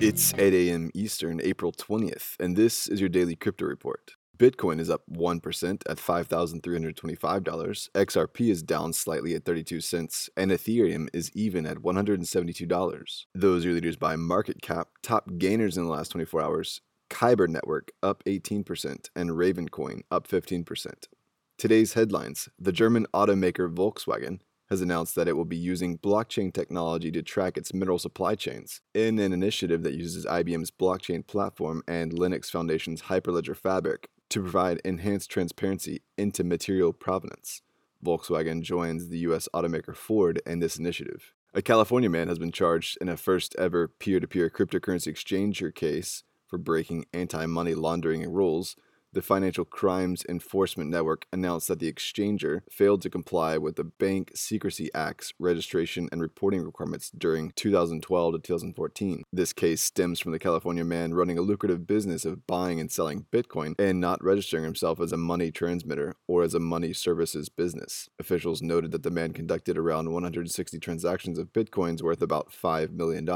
It's 8 a.m. Eastern, April 20th, and this is your daily crypto report. Bitcoin is up 1% at $5,325, XRP is down slightly at 32 cents, and Ethereum is even at $172. Those are your leaders by market cap. Top gainers in the last 24 hours, Kyber Network up 18% and Ravencoin up 15%. Today's headlines: the German automaker Volkswagen has announced that it will be using blockchain technology to track its mineral supply chains in an initiative that uses IBM's blockchain platform and Linux Foundation's Hyperledger Fabric to provide enhanced transparency into material provenance. Volkswagen joins the U.S. automaker Ford in this initiative. A California man has been charged in a first-ever peer-to-peer cryptocurrency exchanger case for breaking anti-money laundering rules. The Financial Crimes Enforcement Network announced that the exchanger failed to comply with the Bank Secrecy Act's registration and reporting requirements during 2012 to 2014. This case stems from the California man running a lucrative business of buying and selling Bitcoin and not registering himself as a money transmitter or as a money services business. Officials noted that the man conducted around 160 transactions of Bitcoins worth about $5 million.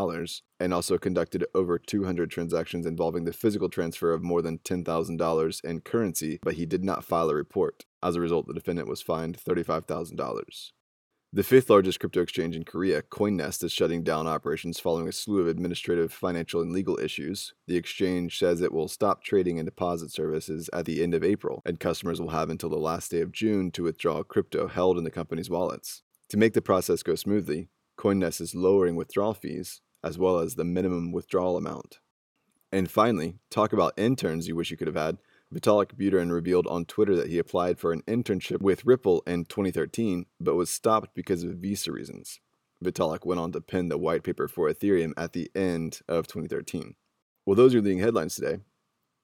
And also conducted over 200 transactions involving the physical transfer of more than $10,000 in currency, but he did not file a report. As a result, the defendant was fined $35,000. The fifth largest crypto exchange in Korea, CoinNest, is shutting down operations following a slew of administrative, financial, and legal issues. The exchange says it will stop trading and deposit services at the end of April, and customers will have until the last day of June to withdraw crypto held in the company's wallets. To make the process go smoothly, CoinNest is lowering withdrawal fees, as well as the minimum withdrawal amount. And finally, talk about interns you wish you could have had. Vitalik Buterin revealed on Twitter that he applied for an internship with Ripple in 2013, but was stopped because of visa reasons. Vitalik went on to pen the white paper for Ethereum at the end of 2013. Well, those are your leading headlines today.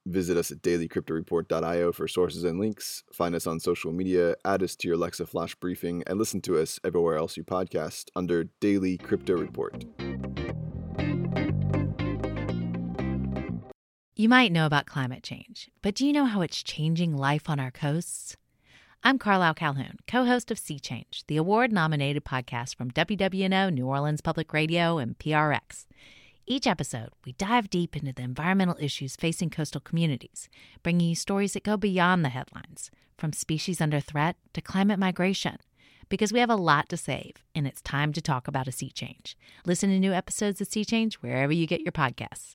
Visit us at dailycryptoreport.io for sources and links. Find us on social media, add us to your Alexa Flash briefing, and listen to us everywhere else you podcast under Daily Crypto Report. You might know about climate change, but do you know how it's changing life on our coasts? I'm Carlisle Calhoun, co-host of Sea Change, the award-nominated podcast from WWNO, New Orleans Public Radio, and PRX. Each episode, we dive deep into the environmental issues facing coastal communities, bringing you stories that go beyond the headlines, from species under threat to climate migration, because we have a lot to save, and it's time to talk about a sea change. Listen to new episodes of Sea Change wherever you get your podcasts.